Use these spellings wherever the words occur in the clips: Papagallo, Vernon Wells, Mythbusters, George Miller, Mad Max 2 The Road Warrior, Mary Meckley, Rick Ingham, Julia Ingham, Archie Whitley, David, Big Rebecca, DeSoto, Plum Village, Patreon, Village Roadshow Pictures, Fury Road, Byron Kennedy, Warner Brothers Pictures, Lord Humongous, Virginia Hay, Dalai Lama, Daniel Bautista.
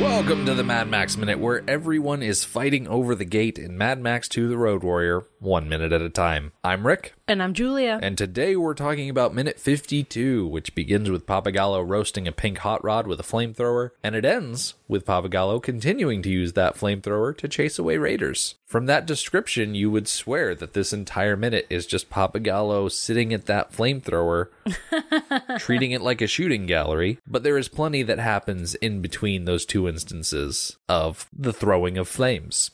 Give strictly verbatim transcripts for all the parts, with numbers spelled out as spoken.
Welcome to the Mad Max Minute, where everyone is fighting over the gate in Mad Max two The Road Warrior, one minute at a time. I'm Rick. And I'm Julia. And today we're talking about Minute fifty-two, which begins with Papagallo roasting a pink hot rod with a flamethrower, and it ends with Papagallo continuing to use that flamethrower to chase away raiders. From that description, you would swear that this entire minute is just Papagallo sitting at that flamethrower, treating it like a shooting gallery. But there is plenty that happens in between those two instances of the throwing of flames.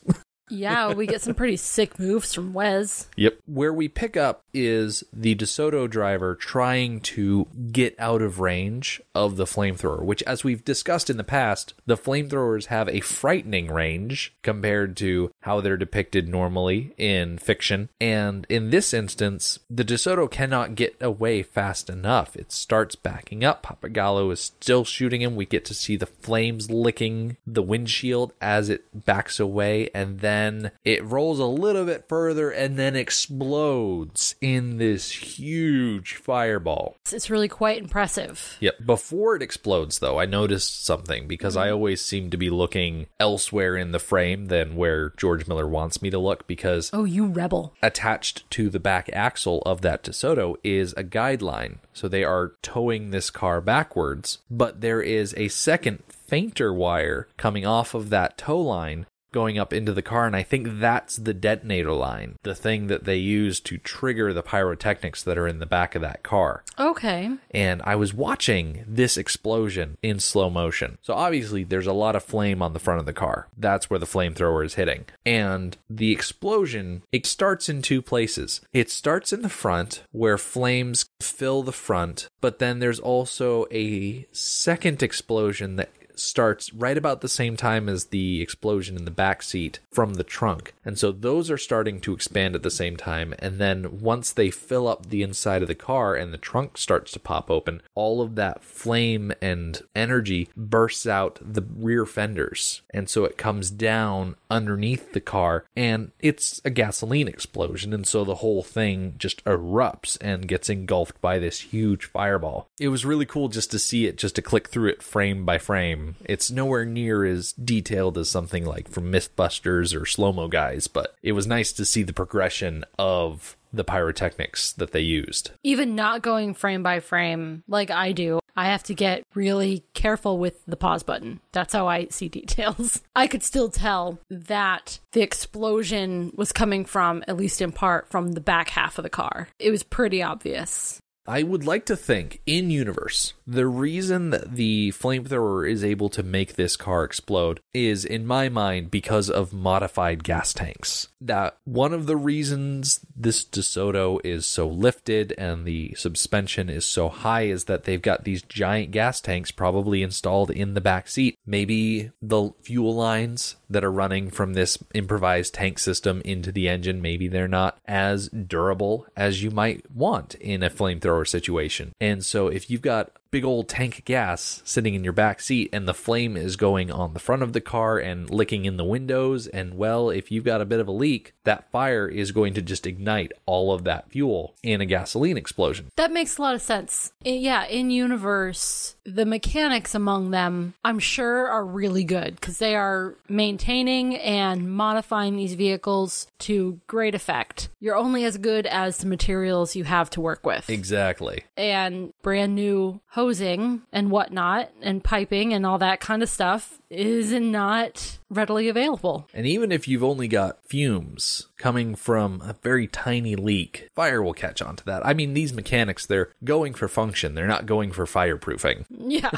Yeah, we get some pretty sick moves from Wes. Yep. Where we pick up is the DeSoto driver trying to get out of range of the flamethrower, which, as we've discussed in the past, the flamethrowers have a frightening range compared to how they're depicted normally in fiction. And in this instance, the DeSoto cannot get away fast enough. It starts backing up. Papagallo is still shooting him. We get to see the flames licking the windshield as it backs away, and then Then it rolls a little bit further and then explodes in this huge fireball. It's really quite impressive. Yep. Before it explodes, though, I noticed something, because mm-hmm. I always seem to be looking elsewhere in the frame than where George Miller wants me to look, because... Oh, you rebel. Attached to the back axle of that DeSoto is a guideline. So they are towing this car backwards, but there is a second fainter wire coming off of that tow line, going up into the car, and I think that's the detonator line, the thing that they use to trigger the pyrotechnics that are in the back of that car. Okay. And I was watching this explosion in slow motion. So obviously there's a lot of flame on the front of the car. That's where the flamethrower is hitting. And the explosion, it starts in two places. It starts in the front, where flames fill the front, but then there's also a second explosion that starts right about the same time as the explosion in the back seat from the trunk. And so those are starting to expand at the same time. And then once they fill up the inside of the car and the trunk starts to pop open, all of that flame and energy bursts out the rear fenders. And so it comes down underneath the car, and it's a gasoline explosion. And so the whole thing just erupts and gets engulfed by this huge fireball. It was really cool just to see it, just to click through it frame by frame. It's nowhere near as detailed as something like from Mythbusters or Slow-Mo Guys, but it was nice to see the progression of the pyrotechnics that they used. Even not going frame by frame like I do, I have to get really careful with the pause button. That's how I see details. I could still tell that the explosion was coming from, at least in part, from the back half of the car. It was pretty obvious. I would like to think, in-universe, the reason that the flamethrower is able to make this car explode is, in my mind, because of modified gas tanks. That one of the reasons this DeSoto is so lifted and the suspension is so high is that they've got these giant gas tanks probably installed in the back seat. Maybe the fuel lines that are running from this improvised tank system into the engine, maybe they're not as durable as you might want in a flamethrower situation. And so if you've got big old tank of gas sitting in your back seat and the flame is going on the front of the car and licking in the windows, and well, if you've got a bit of a leak, that fire is going to just ignite all of that fuel in a gasoline explosion. That makes a lot of sense. Yeah, in universe, the mechanics among them, I'm sure, are really good, because they are maintaining and modifying these vehicles to great effect. You're only as good as the materials you have to work with. Exactly. And brand new hosing and whatnot and piping and all that kind of stuff is not readily available. And even if you've only got fumes coming from a very tiny leak, fire will catch on to that. I mean, these mechanics, they're going for function. They're not going for fireproofing. Yeah.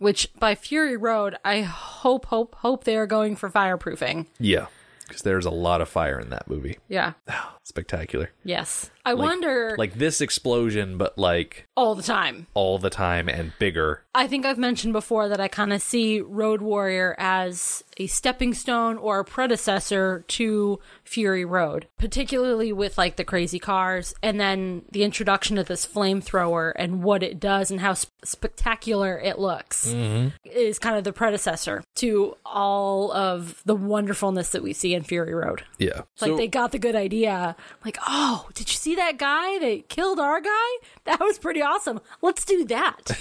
Which, by Fury Road, I hope, hope, hope they are going for fireproofing. Yeah. Because there's a lot of fire in that movie. Yeah. spectacular. Yes. I like, wonder... Like this explosion, but like... All the time. All the time and bigger. I think I've mentioned before that I kind of see Road Warrior as a stepping stone or a predecessor to Fury Road, particularly with like the crazy cars and then the introduction of this flamethrower and what it does and how sp- spectacular it looks mm-hmm. is kind of the predecessor to all of the wonderfulness that we see in Fury Road. Yeah. Like so- they got the good idea. Like, oh, did you see that guy that killed our guy? That was pretty awesome. Let's do that.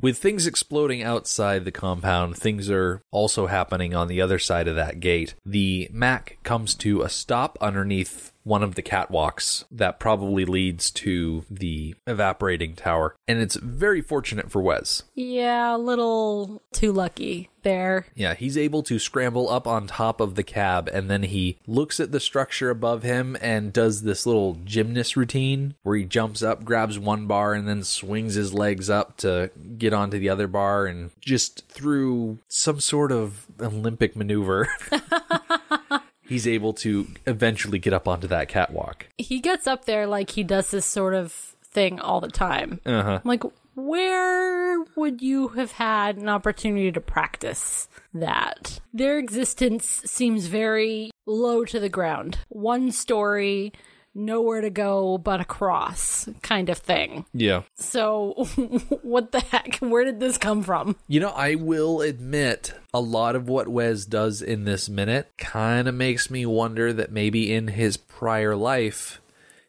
With things exploding outside the compound, things are also happening on the other side of that gate. The Mac comes to a stop underneath one of the catwalks that probably leads to the evaporating tower. And it's very fortunate for Wes. Yeah, a little too lucky there. Yeah, he's able to scramble up on top of the cab, and then he looks at the structure above him and does this little gymnast routine where he jumps up, grabs one bar, and then swings his legs up to get onto the other bar, and just through some sort of Olympic maneuver... he's able to eventually get up onto that catwalk. He gets up there like he does this sort of thing all the time. Uh-huh. I'm like, where would you have had an opportunity to practice that? Their existence seems very low to the ground. One story, nowhere to go but across kind of thing. Yeah. So what the heck? Where did this come from? You know, I will admit... a lot of what Wes does in this minute kind of makes me wonder that maybe in his prior life,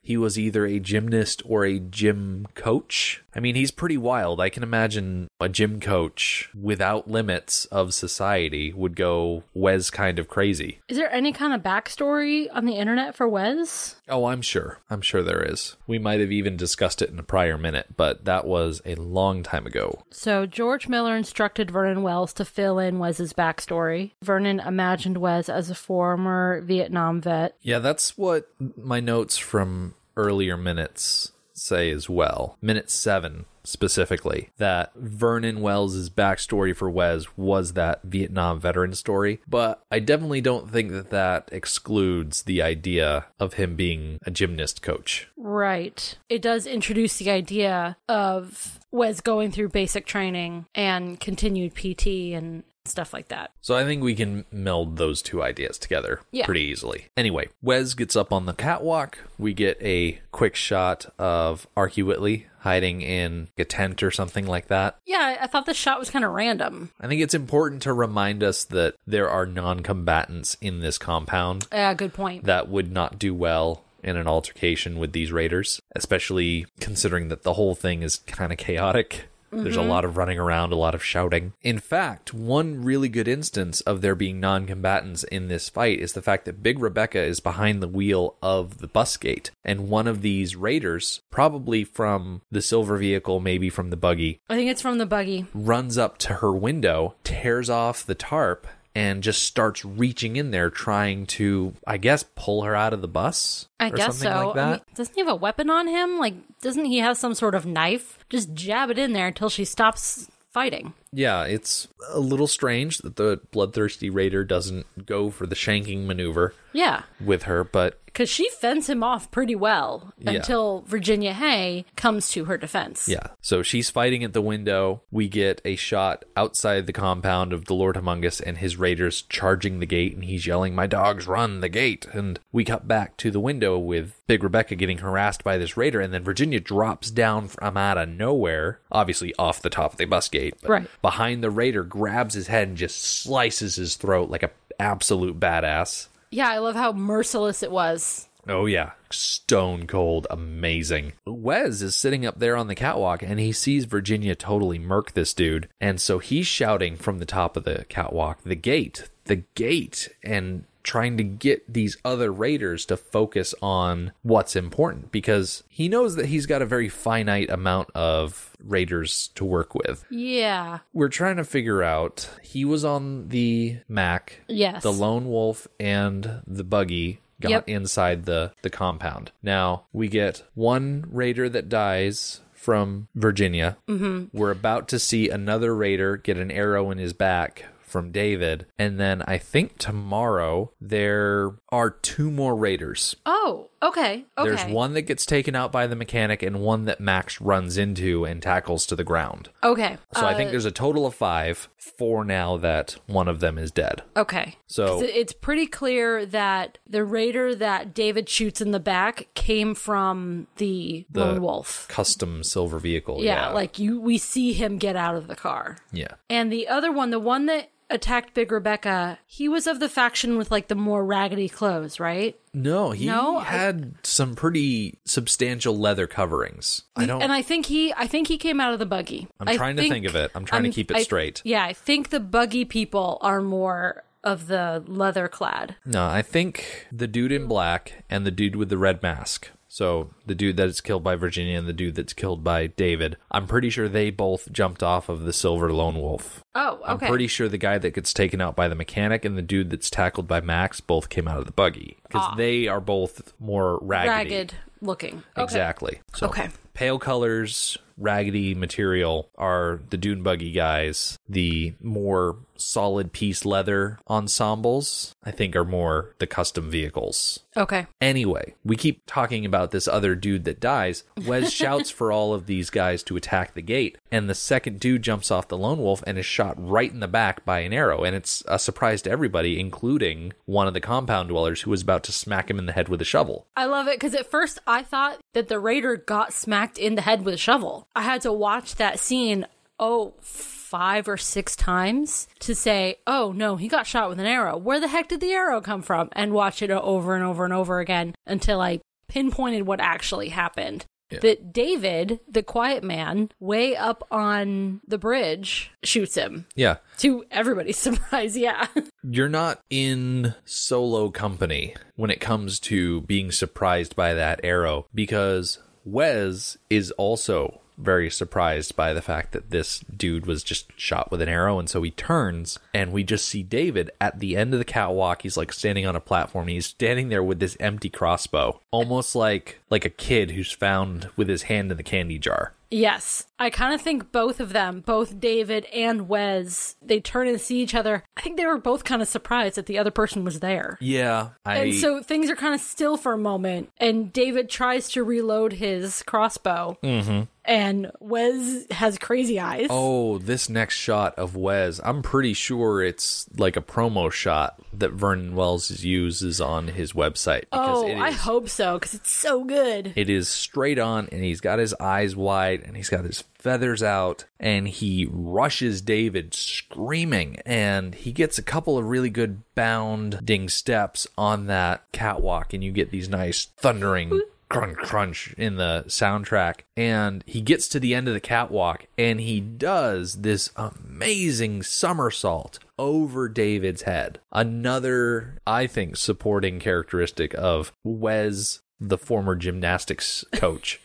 he was either a gymnast or a gym coach. I mean, he's pretty wild. I can imagine a gym coach without limits of society would go Wes kind of crazy. Is there any kind of backstory on the internet for Wes? Oh, I'm sure. I'm sure there is. We might have even discussed it in a prior minute, but that was a long time ago. So George Miller instructed Vernon Wells to fill in Wes's backstory. Vernon imagined Wes as a former Vietnam vet. Yeah, that's what my notes from earlier minutes say as well. Minute seven specifically, that Vernon Wells' backstory for Wes was that Vietnam veteran story, but I definitely don't think that that excludes the idea of him being a gymnast coach. Right. It does introduce the idea of Wes going through basic training and continued P T and stuff like that. So I think we can meld those two ideas together yeah. pretty easily. Anyway, Wes gets up on the catwalk. We get a quick shot of Archie Whitley hiding in a tent or something like that. Yeah, I thought the shot was kind of random. I think it's important to remind us that there are non-combatants in this compound. Yeah, uh, good point. That would not do well in an altercation with these raiders, especially considering that the whole thing is kind of chaotic. There's mm-hmm. a lot of running around, a lot of shouting. In fact, one really good instance of there being non-combatants in this fight is the fact that Big Rebecca is behind the wheel of the bus gate. And one of these raiders, probably from the silver vehicle, maybe from the buggy. I think it's from the buggy. Runs up to her window, tears off the tarp, and just starts reaching in there trying to, I guess, pull her out of the bus. I or guess something so. Like that. I mean, doesn't he have a weapon on him? Like, doesn't he have some sort of knife? Just jab it in there until she stops fighting. Yeah, it's a little strange that the bloodthirsty raider doesn't go for the shanking maneuver yeah. with her, but... because she fends him off pretty well yeah. until Virginia Hay comes to her defense. Yeah, so she's fighting at the window. We get a shot outside the compound of the Lord Humongous and his raiders charging the gate, and he's yelling, "My dogs run the gate!" And we cut back to the window with Big Rebecca getting harassed by this raider, and then Virginia drops down from out of nowhere, obviously off the top of the bus gate. But right. Behind the raider, grabs his head and just slices his throat like an absolute badass. Yeah, I love how merciless it was. Oh, yeah. Stone cold. Amazing. Wes is sitting up there on the catwalk, and he sees Virginia totally murk this dude. And so he's shouting from the top of the catwalk, "The gate, the gate," and trying to get these other raiders to focus on what's important, because he knows that he's got a very finite amount of raiders to work with. Yeah. We're trying to figure out, he was on the Mac. Yes. The Lone Wolf and the buggy got yep. inside the, the compound. Now, we get one raider that dies from Virginia. Mm-hmm. We're about to see another raider get an arrow in his back from David. And then I think tomorrow there are two more raiders. Oh, okay. okay. There's one that gets taken out by the mechanic and one that Max runs into and tackles to the ground. Okay. So uh, I think there's a total of five, four now that one of them is dead. Okay. So it's pretty clear that the raider that David shoots in the back came from the, the Lone Wolf. Custom silver vehicle. Yeah, yeah. Like you, we see him get out of the car. Yeah. And the other one, the one that attacked Big Rebecca, he was of the faction with like the more raggedy clothes, right? No, he no, had I, some pretty substantial leather coverings. I don't, and I think he, I think he came out of the buggy. I'm I trying think, to think of it. I'm trying I'm, to keep it I, straight. Yeah, I think the buggy people are more of the leather clad. No, I think the dude in black and the dude with the red mask. So the dude that is killed by Virginia and the dude that's killed by David, I'm pretty sure they both jumped off of the silver Lone Wolf. Oh, okay. I'm pretty sure the guy that gets taken out by the mechanic and the dude that's tackled by Max both came out of the buggy. Because ah. they are both more raggedy. Ragged looking. Okay. Exactly. So okay. pale colors, raggedy material are the dune buggy guys. The more solid piece leather ensembles, I think, are more the custom vehicles. Okay. Anyway, we keep talking about this other dude that dies. Wes shouts for all of these guys to attack the gate, and the second dude jumps off the Lone Wolf and is shot right in the back by an arrow, and it's a surprise to everybody, including one of the compound dwellers who was about to smack him in the head with a shovel. I love it, because at first I thought that the raider got smacked in the head with a shovel. I had to watch that scene, oh, five or six times to say, oh no, he got shot with an arrow. Where the heck did the arrow come from? And watch it over and over and over again until I pinpointed what actually happened. Yeah. That David, the quiet man, way up on the bridge, shoots him. Yeah. To everybody's surprise, yeah. You're not in solo company when it comes to being surprised by that arrow, because Wes is also very surprised by the fact that this dude was just shot with an arrow, and so he turns and we just see David at the end of the catwalk. He's like standing on a platform. He's standing there with this empty crossbow, almost like like a kid who's found with his hand in the candy jar. Yes. I kind of think both of them, both David and Wes, they turn and see each other. I think they were both kind of surprised that the other person was there. Yeah. I... And so things are kind of still for a moment, and David tries to reload his crossbow, mm-hmm. and Wes has crazy eyes. Oh, this next shot of Wes, I'm pretty sure it's like a promo shot that Vernon Wells uses on his website. Because oh, it is, I hope so, because it's so good. It is straight on, and he's got his eyes wide, and he's got his feathers out, and he rushes David screaming, and he gets a couple of really good bounding steps on that catwalk, and you get these nice thundering crunch crunch in the soundtrack, and he gets to the end of the catwalk, and he does this amazing somersault over David's head. Another, I think, supporting characteristic of Wes, the former gymnastics coach.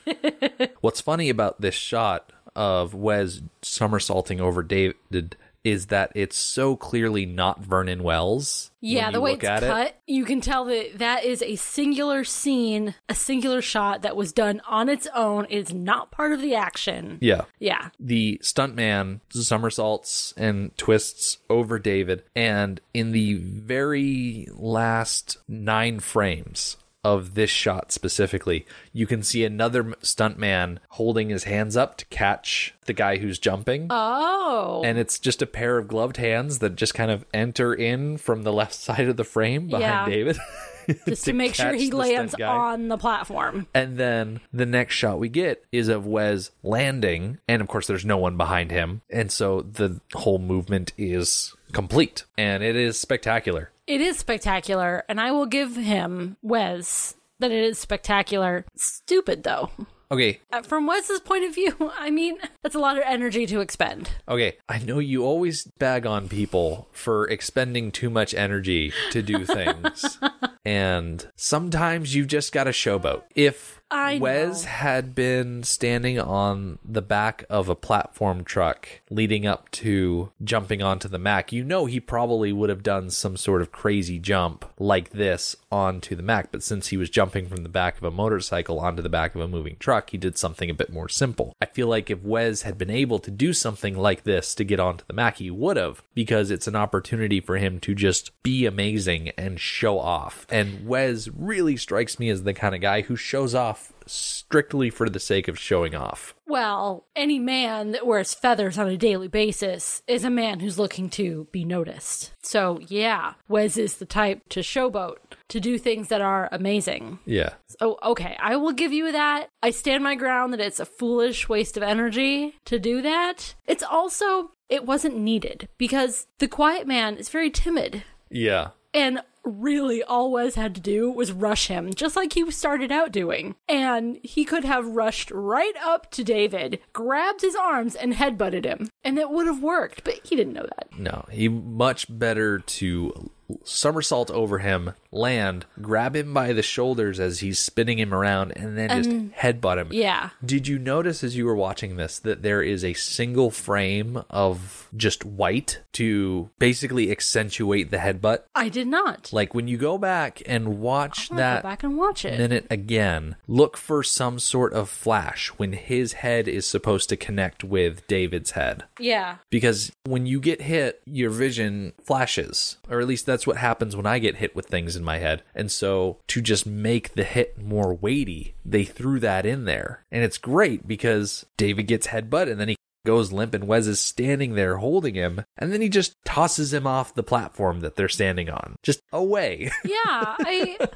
What's funny about this shot of Wes somersaulting over David is that it's so clearly not Vernon Wells. Yeah, the way it's cut, it. You can tell that that is a singular scene, a singular shot that was done on its own. It is not part of the action. Yeah. Yeah. The stuntman somersaults and twists over David, and in the very last nine frames of this shot specifically, you can see another stuntman holding his hands up to catch the guy who's jumping. Oh. And it's just a pair of gloved hands that just kind of enter in from the left side of the frame behind yeah. David. Just to, to make sure he lands on the platform. And then the next shot we get is of Wes landing. And of course, there's no one behind him. And so the whole movement is complete. And it is spectacular. It is spectacular. And I will give him, Wes, that it is spectacular. Stupid, though. Okay. From Wes's point of view, I mean, that's a lot of energy to expend. Okay. I know you always bag on people for expending too much energy to do things. And sometimes you've just got to showboat. If I Wes know. had been standing on the back of a platform truck leading up to jumping onto the Mac, you know he probably would have done some sort of crazy jump like this onto the Mac. But since he was jumping from the back of a motorcycle onto the back of a moving truck, he did something a bit more simple. I feel like if Wes had been able to do something like this to get onto the Mac, he would have, because it's an opportunity for him to just be amazing and show off. And Wes really strikes me as the kind of guy who shows off strictly for the sake of showing off. Well, any man that wears feathers on a daily basis is a man who's looking to be noticed. So, yeah, Wes is the type to showboat, to do things that are amazing. Yeah. So, okay, I will give you that. I stand my ground that it's a foolish waste of energy to do that. It's also, it wasn't needed, because the quiet man is very timid. Yeah. And really all Wes had to do was rush him, just like he started out doing. And he could have rushed right up to David, grabbed his arms, and headbutted him. And it would have worked, but he didn't know that. No, he much better to somersault over him, land, grab him by the shoulders as he's spinning him around, and then um, just headbutt him. Yeah. Did you notice as you were watching this that there is a single frame of just white to basically accentuate the headbutt? I did not. Like, when you go back and watch that go back and watch it. minute again, look for some sort of flash when his head is supposed to connect with David's head. Yeah. Because when you get hit, your vision flashes, or at least that's That's what happens when I get hit with things in my head. And so to just make the hit more weighty, they threw that in there. And it's great because David gets headbutt and then he goes limp and Wes is standing there holding him. And then he just tosses him off the platform that they're standing on. Just away. Yeah. I...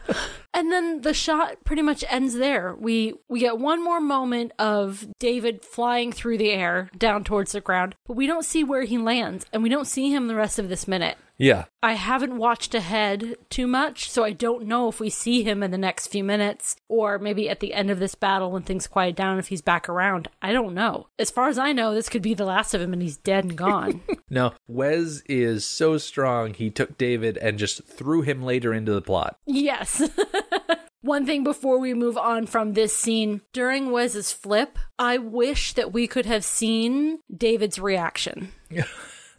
And then the shot pretty much ends there. We we get one more moment of David flying through the air down towards the ground, but we don't see where he lands, and we don't see him the rest of this minute. Yeah. I haven't watched ahead too much, so I don't know if we see him in the next few minutes, or maybe at the end of this battle when things quiet down, if he's back around. I don't know. As far as I know, this could be the last of him, and he's dead and gone. No, Wes is so strong, he took David and just threw him later into the plot. Yes. One thing before we move on from this scene, during Wes's flip, I wish that we could have seen David's reaction.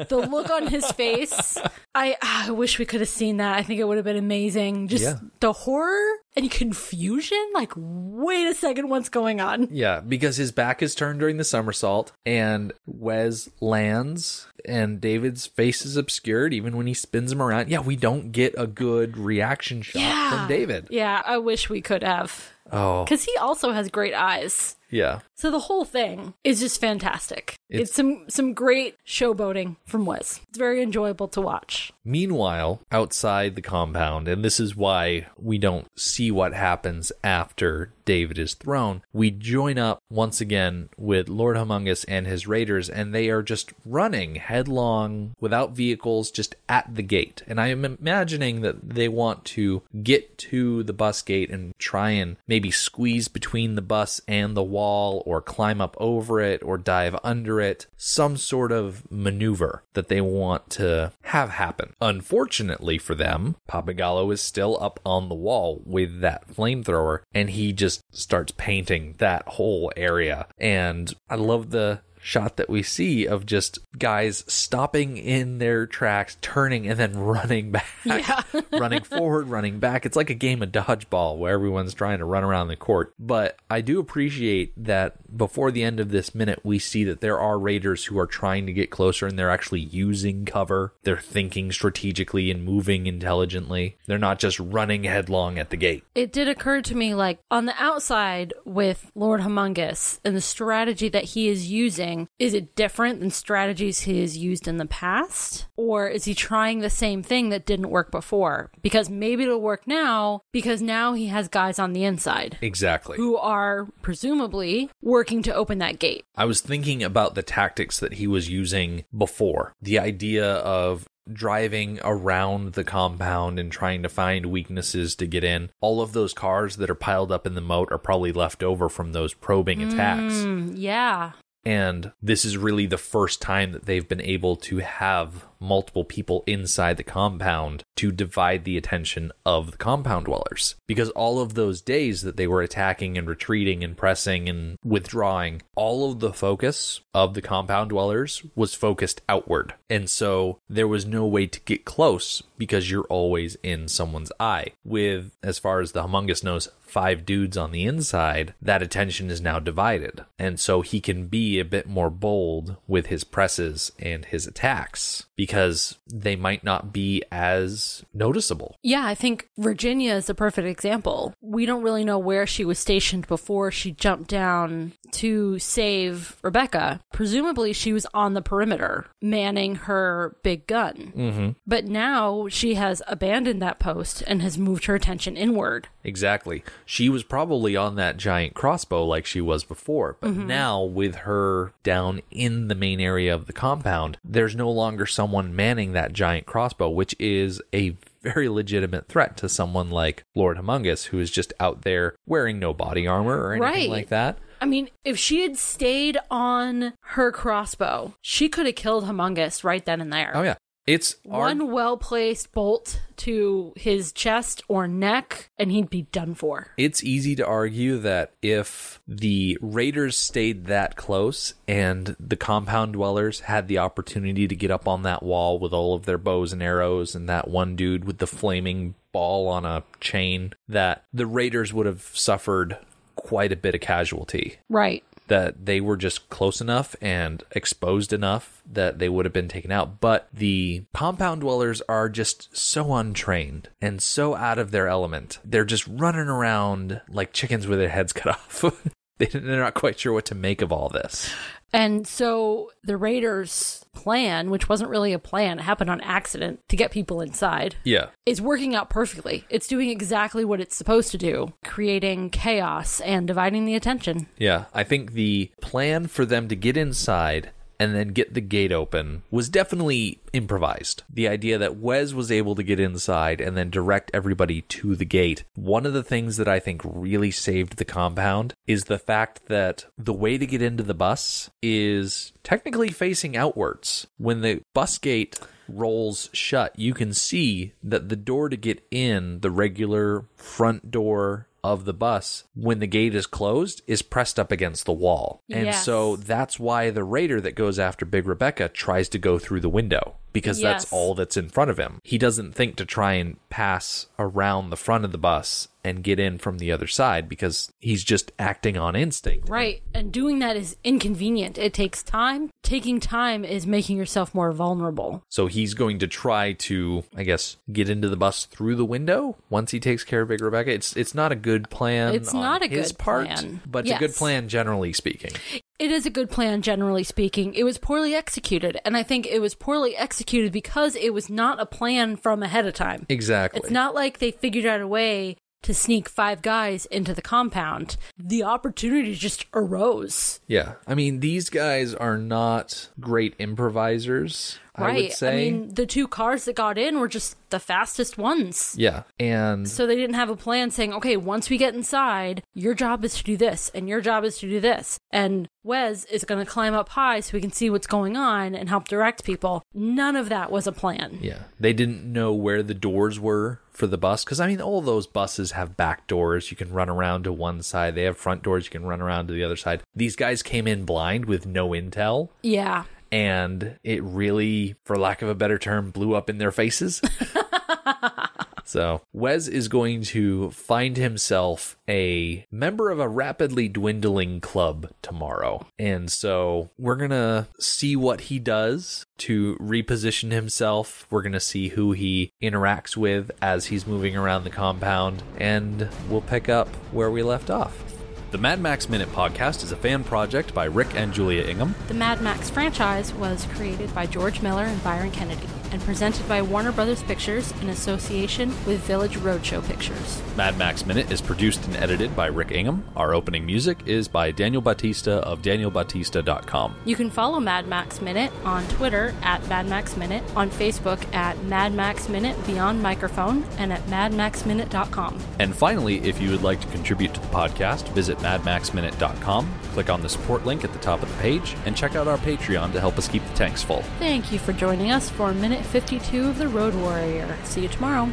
The look on his face, I, I wish we could have seen that. I think it would have been amazing. Just yeah. The horror and confusion, like, wait a second, what's going on? Yeah, because his back is turned during the somersault, and Wes lands, and David's face is obscured even when he spins him around. Yeah, we don't get a good reaction shot yeah. from David. Yeah, I wish we could have. Oh. Because he also has great eyes. Yeah. So the whole thing is just fantastic. It's, it's some, some great showboating from Wes. It's very enjoyable to watch. Meanwhile, outside the compound, and this is why we don't see what happens after David is thrown, we join up once again with Lord Humongous and his raiders, and they are just running headlong without vehicles, just at the gate. And I am imagining that they want to get to the bus gate and try and maybe squeeze between the bus and the wall. Or climb up over it or dive under it, some sort of maneuver that they want to have happen. Unfortunately for them, Papagallo is still up on the wall with that flamethrower, and he just starts painting that whole area. And I love the shot that we see of just guys stopping in their tracks, turning, and then running back, yeah. running forward, running back. It's like a game of dodgeball where everyone's trying to run around the court. But I do appreciate that before the end of this minute, we see that there are raiders who are trying to get closer, and they're actually using cover. They're thinking strategically and moving intelligently. They're not just running headlong at the gate. It did occur to me, like, on the outside with Lord Humongous and the strategy that he is using, is it different than strategies he has used in the past? Or is he trying the same thing that didn't work before? Because maybe it'll work now, because now he has guys on the inside. Exactly. Who are presumably working to open that gate. I was thinking about the tactics that he was using before. The idea of driving around the compound and trying to find weaknesses to get in. All of those cars that are piled up in the moat are probably left over from those probing mm, attacks. Yeah. And this is really the first time that they've been able to have multiple people inside the compound to divide the attention of the compound dwellers. Because all of those days that they were attacking and retreating and pressing and withdrawing, all of the focus of the compound dwellers was focused outward. And so there was no way to get close because you're always in someone's eye. With, as far as the Humongous knows, five dudes on the inside, that attention is now divided. And so he can be a bit more bold with his presses and his attacks because they might not be as noticeable. Yeah, I think Virginia is a perfect example. We don't really know where she was stationed before she jumped down to save Rebecca. Presumably she was on the perimeter, manning her big gun. Mm-hmm. But now she has abandoned that post and has moved her attention inward. Exactly. She was probably on that giant crossbow like she was before, but mm-hmm. now with her down in the main area of the compound, there's no longer someone manning that giant crossbow, which is a very legitimate threat to someone like Lord Humongous, who is just out there wearing no body armor or anything right. like that. I mean, if she had stayed on her crossbow, she could have killed Humongous right then and there. Oh, yeah. It's one our... well-placed bolt to his chest or neck, and he'd be done for. It's easy to argue that if the raiders stayed that close and the compound dwellers had the opportunity to get up on that wall with all of their bows and arrows and that one dude with the flaming ball on a chain, that the raiders would have suffered quite a bit of casualty. Right. That they were just close enough and exposed enough that they would have been taken out. But the compound dwellers are just so untrained and so out of their element. They're just running around like chickens with their heads cut off. They're not quite sure what to make of all this. And so the raiders' plan, which wasn't really a plan, it happened on accident to get people inside, yeah, is working out perfectly. It's doing exactly what it's supposed to do, creating chaos and dividing the attention. Yeah, I think the plan for them to get inside and then get the gate open was definitely improvised. The idea that Wes was able to get inside and then direct everybody to the gate. One of the things that I think really saved the compound is the fact that the way to get into the bus is technically facing outwards. When the bus gate rolls shut, you can see that the door to get in, the regular front door of the bus, when the gate is closed, is pressed up against the wall. And yes. so that's why the raider that goes after Big Rebecca tries to go through the window, because yes. that's all that's in front of him. He doesn't think to try and pass around the front of the bus and get in from the other side, because he's just acting on instinct. Right, and doing that is inconvenient. It takes time. Taking time is making yourself more vulnerable. So he's going to try to, I guess, get into the bus through the window once he takes care of Big Rebecca. It's it's not a good plan it's on not a his good part, plan. But yes. it's a good plan generally speaking. It is a good plan, generally speaking. It was poorly executed, and I think it was poorly executed because it was not a plan from ahead of time. Exactly. It's not like they figured out a way to sneak five guys into the compound. The opportunity just arose. Yeah. I mean, these guys are not great improvisers, right. I would say. I mean, the two cars that got in were just the fastest ones. Yeah. And so they didn't have a plan saying, okay, once we get inside, your job is to do this, and your job is to do this. And Wes is going to climb up high so we can see what's going on and help direct people. None of that was a plan. Yeah. They didn't know where the doors were for the bus, because I mean, all those buses have back doors. You can run around to one side. They have front doors. You can run around to the other side. These guys came in blind with no intel. Yeah. And it really, for lack of a better term, blew up in their faces. So Wes is going to find himself a member of a rapidly dwindling club tomorrow. And so we're going to see what he does to reposition himself. We're going to see who he interacts with as he's moving around the compound. And we'll pick up where we left off. The Mad Max Minute Podcast is a fan project by Rick and Julia Ingham. The Mad Max franchise was created by George Miller and Byron Kennedy. and presented by Warner Brothers Pictures in association with Village Roadshow Pictures. Mad Max Minute is produced and edited by Rick Ingham. Our opening music is by Daniel Bautista of daniel bautista dot com. You can follow Mad Max Minute on Twitter at Mad Max Minute, on Facebook at Mad Max Minute Beyond Microphone, and at mad max minute dot com. And finally, if you would like to contribute to the podcast, visit mad max minute dot com, click on the support link at the top of the page, and check out our Patreon to help us keep the tanks full. Thank you for joining us for Minute fifty-two of The Road Warrior. See you tomorrow.